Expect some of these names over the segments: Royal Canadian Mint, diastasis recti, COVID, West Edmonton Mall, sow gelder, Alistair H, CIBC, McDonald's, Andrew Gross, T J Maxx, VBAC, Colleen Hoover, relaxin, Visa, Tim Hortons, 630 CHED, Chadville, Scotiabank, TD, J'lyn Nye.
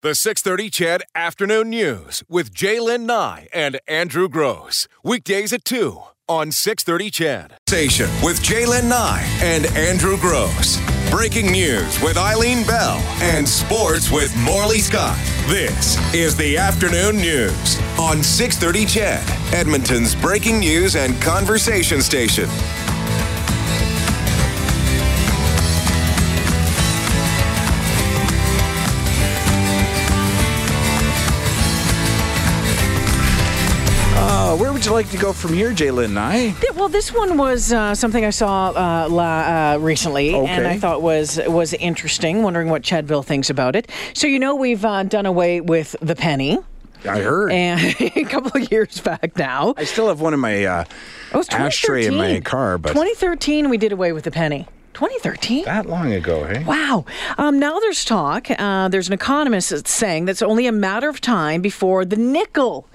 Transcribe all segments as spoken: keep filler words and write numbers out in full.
The six thirty C H E D Afternoon News with J'lyn Nye and Andrew Gross. Weekdays at two on six thirty C H E D. Station with J'lyn Nye and Andrew Gross. Breaking news with Eileen Bell and sports with Morley Scott. This is the Afternoon News on six thirty C H E D, Edmonton's breaking news and conversation station. Where would you like to go from here, J'lyn Nye? Well, this one was uh, something I saw uh, la, uh, recently, okay. and I thought was was interesting, wondering what Chadville thinks about it. So, you know, we've uh, done away with the penny. I heard. And a couple of years back now. I still have one in my uh, ashtray in my car. But twenty thirteen, we did away with the penny. twenty thirteen? That long ago, eh? Wow. Um, now there's talk. Uh, there's an economist that's saying that's only a matter of time before the nickel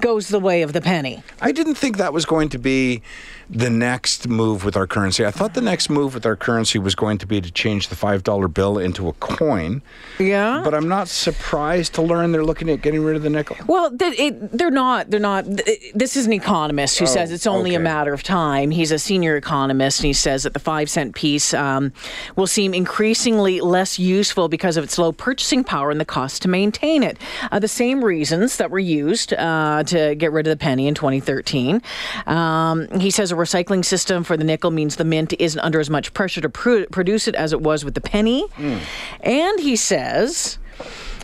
goes the way of the penny. I didn't think that was going to be the next move with our currency. I thought the next move with our currency was going to be to change the five dollar bill into a coin. Yeah. But I'm not surprised to learn they're looking at getting rid of the nickel. Well, th- it, they're not. They're not. Th- this is an economist who oh, says it's only okay. a matter of time. He's a senior economist, and he says that the five-cent piece um, will seem increasingly less useful because of its low purchasing power and the cost to maintain it. Uh, the same reasons that were used uh, to get rid of the penny in twenty thirteen. Um, he says a recycling system for the nickel means the mint isn't under as much pressure to pr- produce it as it was with the penny. Mm. And he says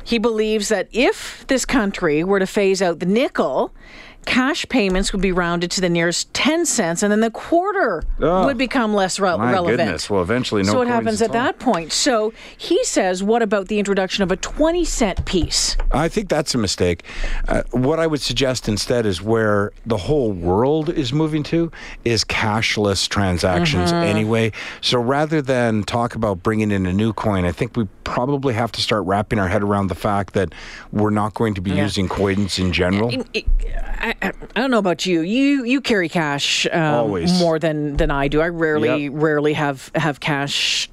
he believes that if this country were to phase out the nickel, cash payments would be rounded to the nearest ten cents, and then the quarter oh, would become less re- my relevant. My goodness. Well, eventually no coins. So what happens at, at that point? So he says, what about the introduction of a twenty cent piece? I think that's a mistake. Uh, what I would suggest instead is where the whole world is moving to is cashless transactions mm-hmm. anyway. So rather than talk about bringing in a new coin, I think we probably have to start wrapping our head around the fact that we're not going to be yeah. using coins in general. It, it, I, I don't know about you. You you carry cash um, more than, than I do. I rarely yep. rarely have, have cash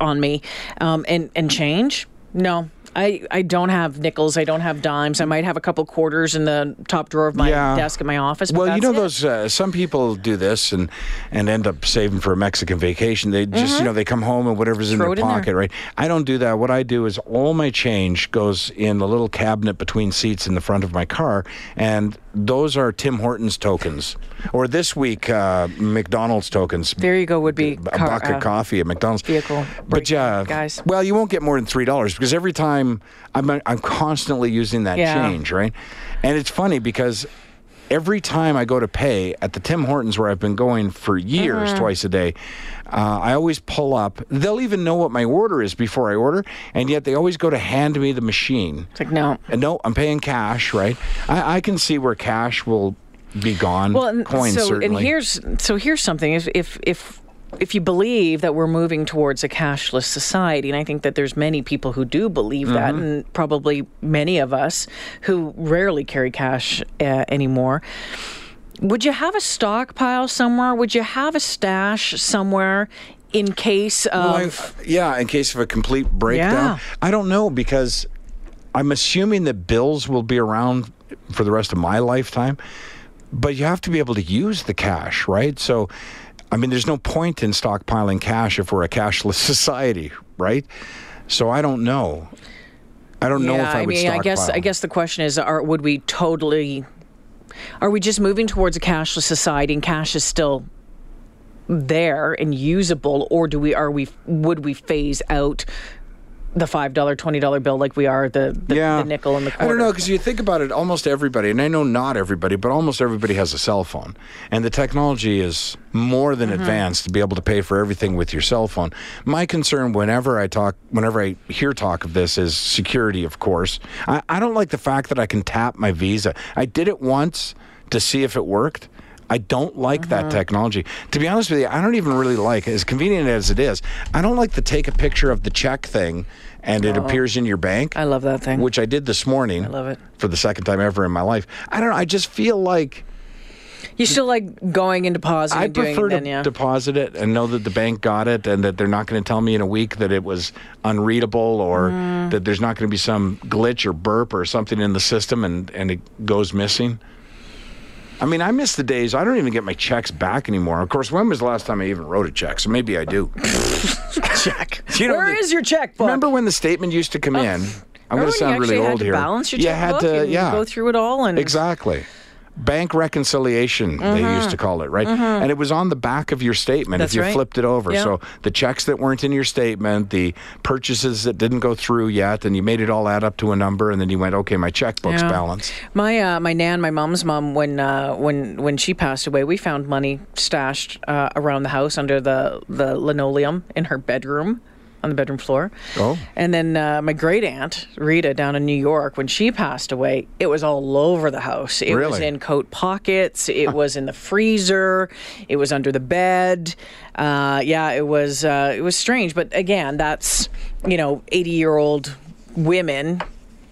on me um, and, and change. No, I, I don't have nickels. I don't have dimes. I might have a couple quarters in the top drawer of my yeah. desk in my office. But well, that's you know it. those uh, some people do this and, and end up saving for a Mexican vacation. They just mm-hmm. you know they come home and whatever's Throw in their in pocket, there. right? I don't do that. What I do is all my change goes in the little cabinet between seats in the front of my car, and those are Tim Hortons tokens, or this week uh, McDonald's tokens. There you go. Would be a car, buck uh, of coffee at McDonald's. Vehicle, but yeah, uh, guys. Well, you won't get more than three dollars because every time I'm I'm constantly using that yeah. change, right? And it's funny because every time I go to pay at the Tim Hortons where I've been going for years, mm-hmm. twice a day, uh, I always pull up. They'll even know what my order is before I order, and yet they always go to hand me the machine. It's like, no. And no, I'm paying cash, right? I, I can see where cash will be gone. Well, and coins, so, certainly. And here's, so here's something. If, if, if If you believe that we're moving towards a cashless society, and I think that there's many people who do believe mm-hmm. that, and probably many of us who rarely carry cash uh, anymore, would you have a stockpile somewhere? Would you have a stash somewhere in case of... Well, I've, yeah, in case of a complete breakdown? Yeah. I don't know, because I'm assuming that bills will be around for the rest of my lifetime, but you have to be able to use the cash, right? So... I mean, there's no point in stockpiling cash if we're a cashless society, right? So I don't know. I don't yeah, know if I, I would mean, stockpile. I guess, I guess the question is, are, would we totally... Are we just moving towards a cashless society and cash is still there and usable, or do we? Are we? Would we phase out the five dollar, twenty dollar bill like we are the, the, yeah. the nickel and the quarter? I don't know, because you think about it, almost everybody, and I know not everybody, but almost everybody has a cell phone. And the technology is more than mm-hmm. advanced to be able to pay for everything with your cell phone. My concern whenever I talk, whenever I hear talk of this is security, of course. I, I don't like the fact that I can tap my Visa. I did it once to see if it worked. I don't like mm-hmm. that technology. To be honest with you, I don't even really like it. As convenient as it is, I don't like to take a picture of the check thing and oh. it appears in your bank. I love that thing. Which I did this morning. I love it. For the second time ever in my life. I don't know. I just feel like You should like going and depositing. I doing prefer it to then, yeah. deposit it and know that the bank got it and that they're not going to tell me in a week that it was unreadable or mm. that there's not going to be some glitch or burp or something in the system and, and it goes missing. I mean, I miss the days. I don't even get my checks back anymore. Of course, when was the last time I even wrote a check? So maybe I do. Check. You know, Where the, is your checkbook? Remember when the statement used to come uh, in? I'm going to sound really old here. You had to balance your checkbook. You had to, yeah. go through it all. And exactly. Bank reconciliation, mm-hmm. they used to call it, right? Mm-hmm. And it was on the back of your statement That's if you right. flipped it over. Yep. So the checks that weren't in your statement, the purchases that didn't go through yet, and you made it all add up to a number, and then you went, okay, my checkbook's yeah. balanced. My uh, my nan, my mom's mom, when uh, when when she passed away, we found money stashed uh, around the house under the, the linoleum in her bedroom. On the bedroom floor. Oh. And then uh, my great aunt, Rita, down in New York, when she passed away, it was all over the house. It really? was in coat pockets. It huh. was in the freezer. It was under the bed. Uh, yeah, it was uh, it was strange. But again, that's, you know, eighty-year-old women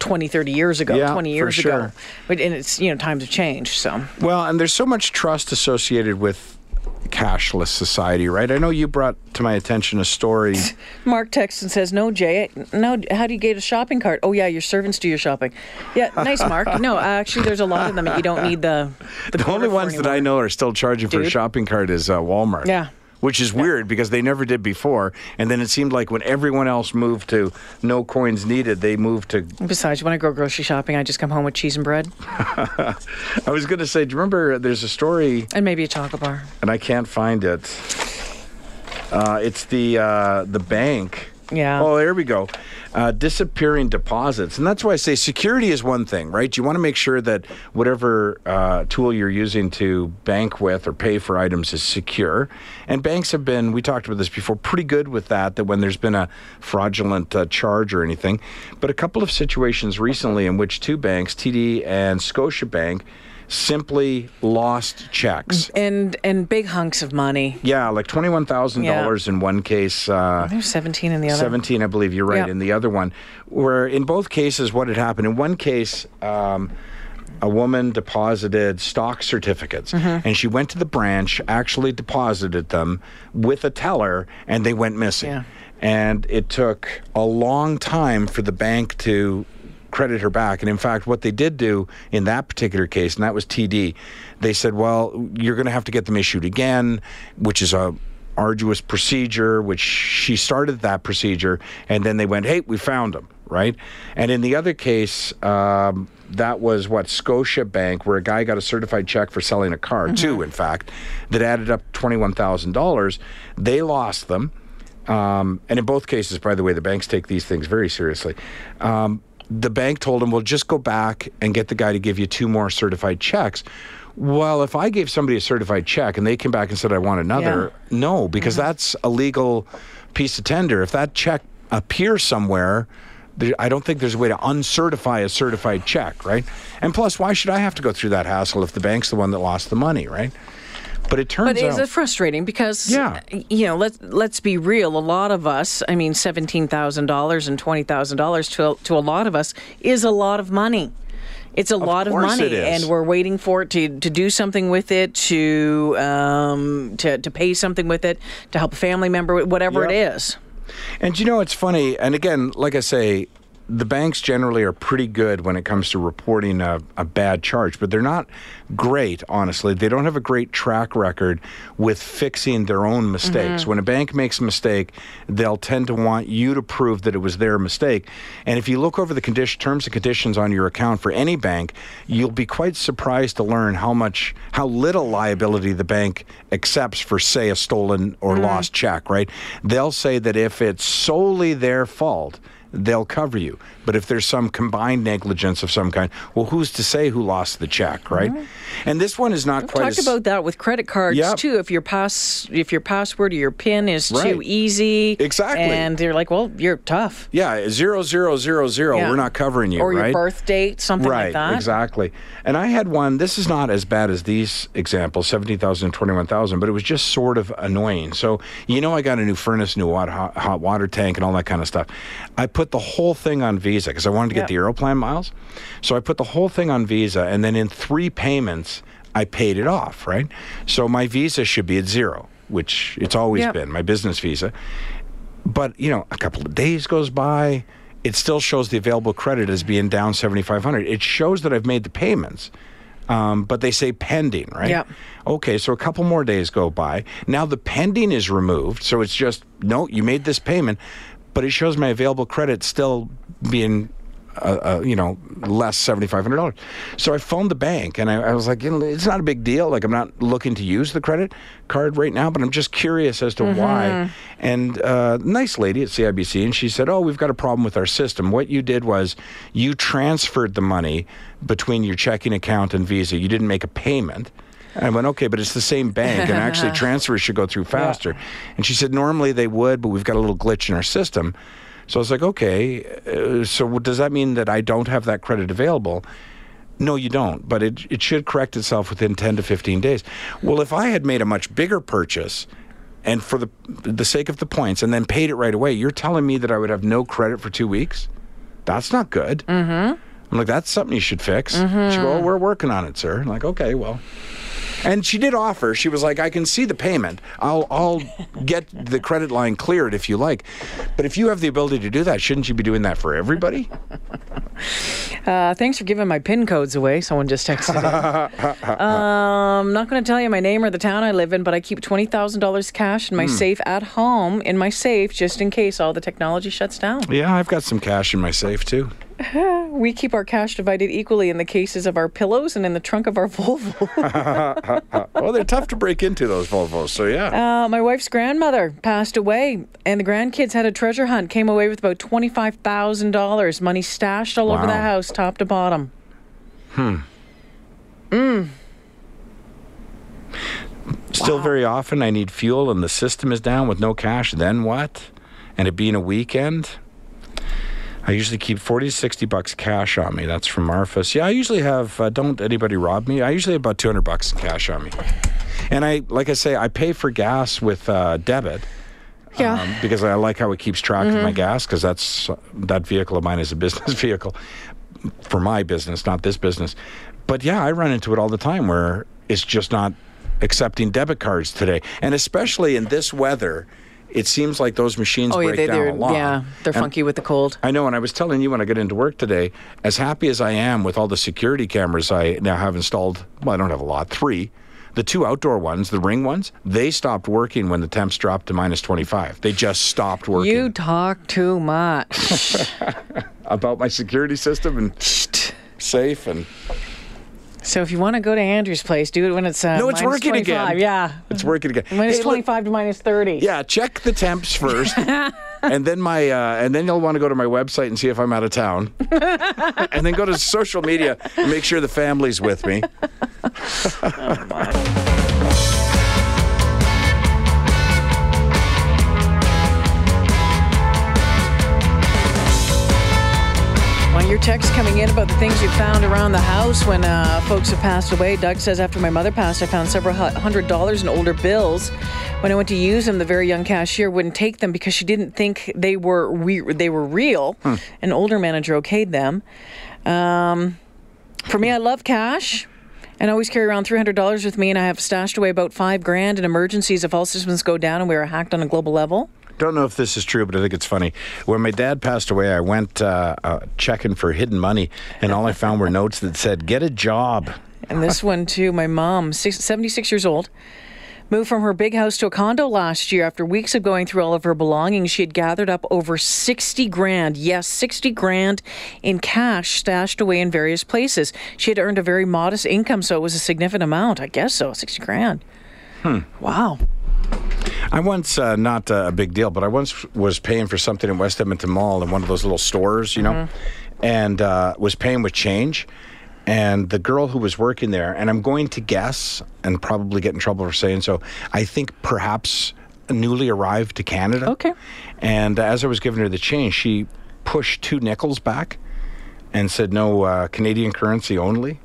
twenty, thirty years ago, yeah, twenty years for sure. ago. But, and it's, you know, times have changed. So. Well, and there's so much trust associated with cashless society, right? I know you brought to my attention a story. Mark texts and says, no, Jay, no, how do you get a shopping cart? Oh, yeah, your servants do your shopping. Yeah, nice, Mark. No, actually, there's a lot of them that you don't need the The, the only ones that I know are still charging Dude. for a shopping cart is uh, Walmart. Yeah. Which is yeah. weird because they never did before. And then it seemed like when everyone else moved to no coins needed, they moved to... Besides, when I go grocery shopping, I just come home with cheese and bread. I was going to say, do you remember there's a story... And maybe a chocolate bar. And I can't find it. Uh, it's the uh, the bank. Yeah. Oh, there we go. Uh, disappearing deposits. And that's why I say security is one thing, right? You want to make sure that whatever uh, tool you're using to bank with or pay for items is secure. And banks have been, we talked about this before, pretty good with that, that when there's been a fraudulent uh, charge or anything. But a couple of situations recently in which two banks, T D and Scotiabank, simply lost checks. And and big hunks of money. Yeah, like twenty-one thousand dollars yeah. in one case. Uh, There's seventeen in the other. seventeen, I believe you're right, yep. in the other one. Where in both cases, what had happened, in one case, um, a woman deposited stock certificates, mm-hmm. and she went to the branch, actually deposited them with a teller, and they went missing. Yeah. And it took a long time for the bank to credit her back. And in fact, what they did do in that particular case, and that was T D, they said, well, you're going to have to get them issued again, which is a arduous procedure, which she started that procedure. And then they went, hey, we found them, right? And in the other case, um, that was what, Scotiabank, where a guy got a certified check for selling a car, mm-hmm. too, in fact, that added up twenty-one thousand dollars. They lost them. Um, and in both cases, by the way, the banks take these things very seriously. Um, The bank told him, well, just go back and get the guy to give you two more certified checks. Well, if I gave somebody a certified check and they came back and said, I want another, yeah. no, because mm-hmm. that's a legal piece of tender. If that check appears somewhere, there, I don't think there's a way to uncertify a certified check, right? And plus, why should I have to go through that hassle if the bank's the one that lost the money, right? But it turns out... But is out, it frustrating? Because, yeah. you know, let's, let's be real. A lot of us, I mean, seventeen thousand dollars and twenty thousand dollars to, to a lot of us is a lot of money. It's a of lot of money, and we're waiting for it to, to do something with it, to, um, to to pay something with it, to help a family member, whatever yep. it is. And, you know, it's funny. And, again, like I say, the banks generally are pretty good when it comes to reporting a, a bad charge, but they're not great, honestly. They don't have a great track record with fixing their own mistakes. Mm-hmm. When a bank makes a mistake, they'll tend to want you to prove that it was their mistake. And if you look over the condition, terms and conditions on your account for any bank, you'll be quite surprised to learn how much, how little liability the bank accepts for, say, a stolen or mm-hmm. lost check, right? They'll say that if it's solely their fault, they'll cover you. But if there's some combined negligence of some kind, well, who's to say who lost the check, right? Mm-hmm. And this one is not We've quite talked as... about that with credit cards, yep. too. If your pass, if your password or your PIN is right. too easy. Exactly. And they're like, well, you're tough. Yeah, zero, zero, zero, zero, yeah. we're not covering you, or right? Or your birth date, something right, like that. Right, exactly. And I had one, this is not as bad as these examples, seventeen thousand and twenty-one thousand, but it was just sort of annoying. So, you know, I got a new furnace, new hot, hot water tank and all that kind of stuff. I put the whole thing on Visa because I wanted to get yep. the Aeroplan miles. So I put the whole thing on Visa, and then in three payments, I paid it off, right? So my Visa should be at zero, which it's always yep. been, my business Visa. But, you know, a couple of days goes by, it still shows the available credit as being down seventy-five hundred dollars. It shows that I've made the payments, um, but they say pending, right? Yep. Okay, so a couple more days go by. Now the pending is removed, so it's just, no, you made this payment, but it shows my available credit still being... Uh, uh, you know, less seventy-five hundred dollars. So I phoned the bank and I, I was like, you know, it's not a big deal. Like, I'm not looking to use the credit card right now, but I'm just curious as to mm-hmm. why. And a uh, nice lady at C I B C, and she said, oh, we've got a problem with our system. What you did was you transferred the money between your checking account and Visa. You didn't make a payment. And I went, okay, but it's the same bank, and actually transfers should go through faster. Yeah. And she said, normally they would, but we've got a little glitch in our system. So I was like, okay, uh, so does that mean that I don't have that credit available? No, you don't, but it it should correct itself within ten to fifteen days. Well, if I had made a much bigger purchase and for the the sake of the points and then paid it right away, you're telling me that I would have no credit for two weeks? That's not good. Mm-hmm. I'm like, that's something you should fix. Mm-hmm. She goes, oh, we're working on it, sir. I'm like, okay, well. And she did offer. She was like, I can see the payment. I'll I'll get the credit line cleared if you like. But if you have the ability to do that, shouldn't you be doing that for everybody? Uh, thanks for giving my PIN codes away. Someone just texted me. um, I'm not going to tell you my name or the town I live in, but I keep twenty thousand dollars cash in my mm. safe at home, in my safe, just in case all the technology shuts down. Yeah, I've got some cash in my safe, too. We keep our cash divided equally in the cases of our pillows and in the trunk of our Volvo. Well, they're tough to break into, those Volvos, so yeah. Uh, my wife's grandmother passed away, and the grandkids had a treasure hunt, came away with about twenty-five thousand dollars, money stashed all wow. over the house, top to bottom. Hmm. Mm. Still wow. very often I need fuel and the system is down with no cash, then what? And it being a weekend... I usually keep forty to sixty bucks cash on me. That's from Marfus. Yeah, I usually have, uh, don't anybody rob me, I usually have about two hundred bucks in cash on me. And I, like I say, I pay for gas with uh, debit. Yeah. Um, because I like how it keeps track mm-hmm. of my gas, because that's, uh, that vehicle of mine is a business vehicle. For my business, not this business. But yeah, I run into it all the time where it's just not accepting debit cards today. And especially in this weather, it seems like those machines oh, break they, down a lot. Yeah, they're and funky with the cold. I know, and I was telling you when I got into work today, as happy as I am with all the security cameras I now have installed, well, I don't have a lot, three. The two outdoor ones, the ring ones, they stopped working when the temps dropped to minus twenty-five. They just stopped working. You talk too much. About my security system and safe and... So if you want to go to Andrew's place, do it when it's uh, no, it's working twenty-five. Again. Yeah, it's working again. Minus hey, twenty-five look, to minus thirty. Yeah, check the temps first, and then my uh, and then you'll want to go to my website and see if I'm out of town, and then go to social media and make sure the family's with me. Oh, my. Your text coming in about the things you found around the house when uh, folks have passed away. Doug says, after my mother passed, I found several hundred dollars in older bills. When I went to use them, the very young cashier wouldn't take them because she didn't think they were re- they were real. Hmm. An older manager okayed them. Um, for me, I love cash. And I always carry around three hundred dollars with me, and I have stashed away about five grand in emergencies if all systems go down and we are hacked on a global level. Don't know if this is true, but I think it's funny. When my dad passed away, I went uh, uh, checking for hidden money, and all I found were notes that said, get a job. And this one, too, my mom, seventy-six years old, moved from her big house to a condo last year. After weeks of going through all of her belongings, she had gathered up over sixty grand. Yes, sixty grand in cash stashed away in various places. She had earned a very modest income, so it was a significant amount. I guess so, sixty grand. Hmm. Wow. I once, uh, not uh, a big deal, but I once was paying for something in West Edmonton Mall in one of those little stores, you know, mm-hmm. and uh, was paying with change. And the girl who was working there, and I'm going to guess and probably get in trouble for saying so, I think perhaps newly arrived to Canada. Okay. And uh, as I was giving her the change, she pushed two nickels back and said, no, uh, Canadian currency only.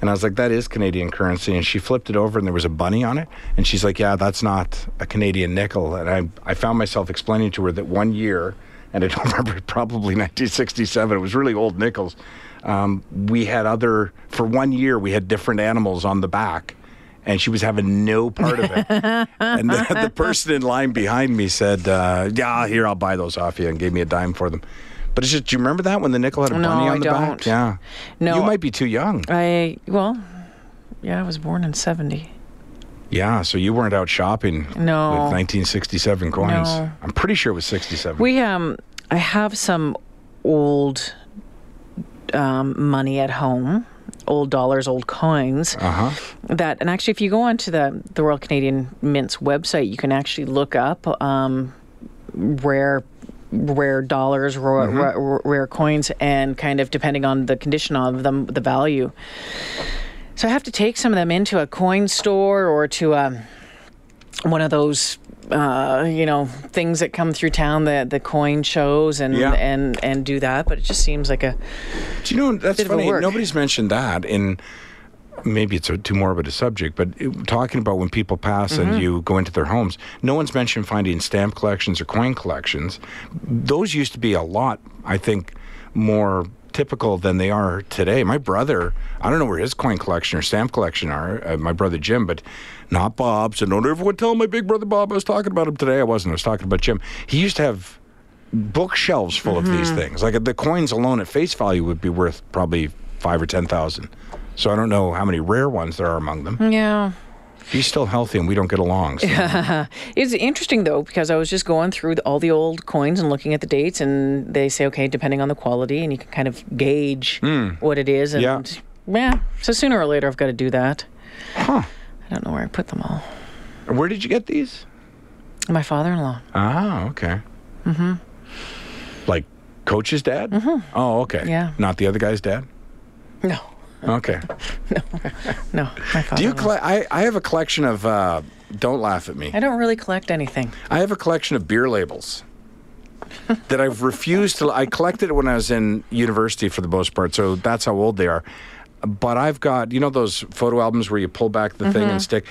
And I was like, that is Canadian currency. And she flipped it over and there was a bunny on it. And she's like, yeah, that's not a Canadian nickel. And I, I found myself explaining to her that one year and I don't remember, probably nineteen sixty-seven. It was really old nickels. Um, we had other, for one year, we had different animals on the back, and she was having no part of it. And the, the person in line behind me said, uh, yeah, here, I'll buy those off you, and gave me a dime for them. But it's just, do you remember that when the nickel had a no, bunny on I the don't. back? Yeah. No. You might be too young. I, well, yeah, I was born in seventy. Yeah, so you weren't out shopping no. with nineteen sixty-seven coins. No. I'm pretty sure it was sixty-seven. We, um, I have some old um, money at home, old dollars, old coins. Uh-huh. That, and actually, if you go onto the, the Royal Canadian Mint's website, you can actually look up um, rare rare dollars, rare, mm-hmm. rare, rare coins, and kind of depending on the condition of them, the value. So I have to take some of them into a coin store or to um, one of those, uh, you know, things that come through town, the the coin shows, and yeah. and, and do that. But it just seems like a do you know that's bit funny? Of a work. Nobody's mentioned that, and maybe it's a, too morbid a subject. But it, talking about when people pass mm-hmm. and you go into their homes, no one's mentioned finding stamp collections or coin collections. Those used to be a lot, I think, more typical than they are today. My brother, I don't know where his coin collection or stamp collection are, uh, my brother Jim, but not Bob, so don't ever tell my big brother Bob I was talking about him today. I wasn't, I was talking about Jim. He used to have bookshelves full mm-hmm. of these things. Like the coins alone at face value would be worth probably five or ten thousand. So I don't know how many rare ones there are among them. Yeah. He's still healthy and we don't get along. So. It's interesting, though, because I was just going through the, all the old coins and looking at the dates, and they say, okay, depending on the quality, and you can kind of gauge mm. what it is. And yeah. yeah. So sooner or later, I've got to do that. Huh. I don't know where I put them all. Where did you get these? My father-in-law. Ah, okay. Mm-hmm. Like Coach's dad? Mm-hmm. Oh, okay. Yeah. Not the other guy's dad? No. Okay. No, no. My father. Do you collect? I, I have a collection of. Uh, don't laugh at me. I don't really collect anything. I have a collection of beer labels that I've refused to. I collected it when I was in university for the most part, so that's how old they are. But I've got, you know, those photo albums where you pull back the mm-hmm. thing and stick.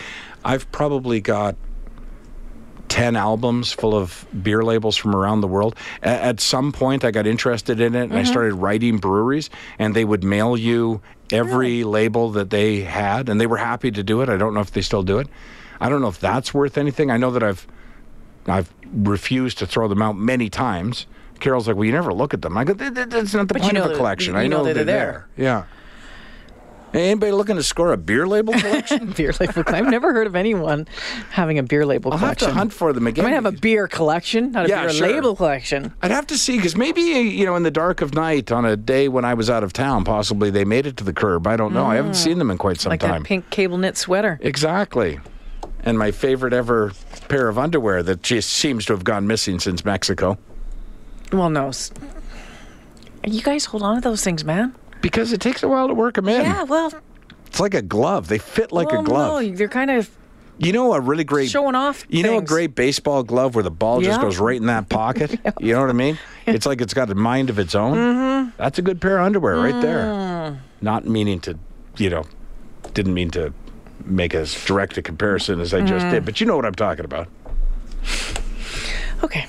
I've probably got ten albums full of beer labels from around the world. A- at some point, I got interested in it, and mm-hmm. I started writing breweries, and they would mail you every label that they had, and they were happy to do it. I don't know if they still do it. I don't know if that's worth anything. I know that I've I've refused to throw them out many times. Carol's like, well, you never look at them. I go, that's not the point of a collection. I know they're there. Yeah. Anybody looking to score a beer label collection? Beer label collection. I've never heard of anyone having a beer label I'll collection. I'll have to hunt for them again. I might have a beer collection, not a yeah, beer sure. label collection. I'd have to see, because maybe, you know, in the dark of night on a day when I was out of town, possibly they made it to the curb. I don't know. Mm. I haven't seen them in quite some like time. Like that pink cable knit sweater. Exactly. And my favorite ever pair of underwear that just seems to have gone missing since Mexico. Well, no. You guys hold on to those things, man. Because it takes a while to work them in. Yeah, well. It's like a glove. They fit like well, a glove. No, they're kind of You know a really great... showing off You things. Know a great baseball glove where the ball yeah. just goes right in that pocket? yeah. You know what I mean? It's like it's got a mind of its own. Mm-hmm. That's a good pair of underwear right there. Mm. Not meaning to, you know, didn't mean to make as direct a comparison as I mm. just did. But you know what I'm talking about. Okay.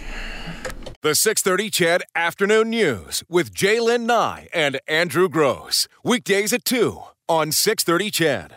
The six thirty C H E D Afternoon News with J'lyn Nye and Andrew Gross. Weekdays at two on six thirty C H E D.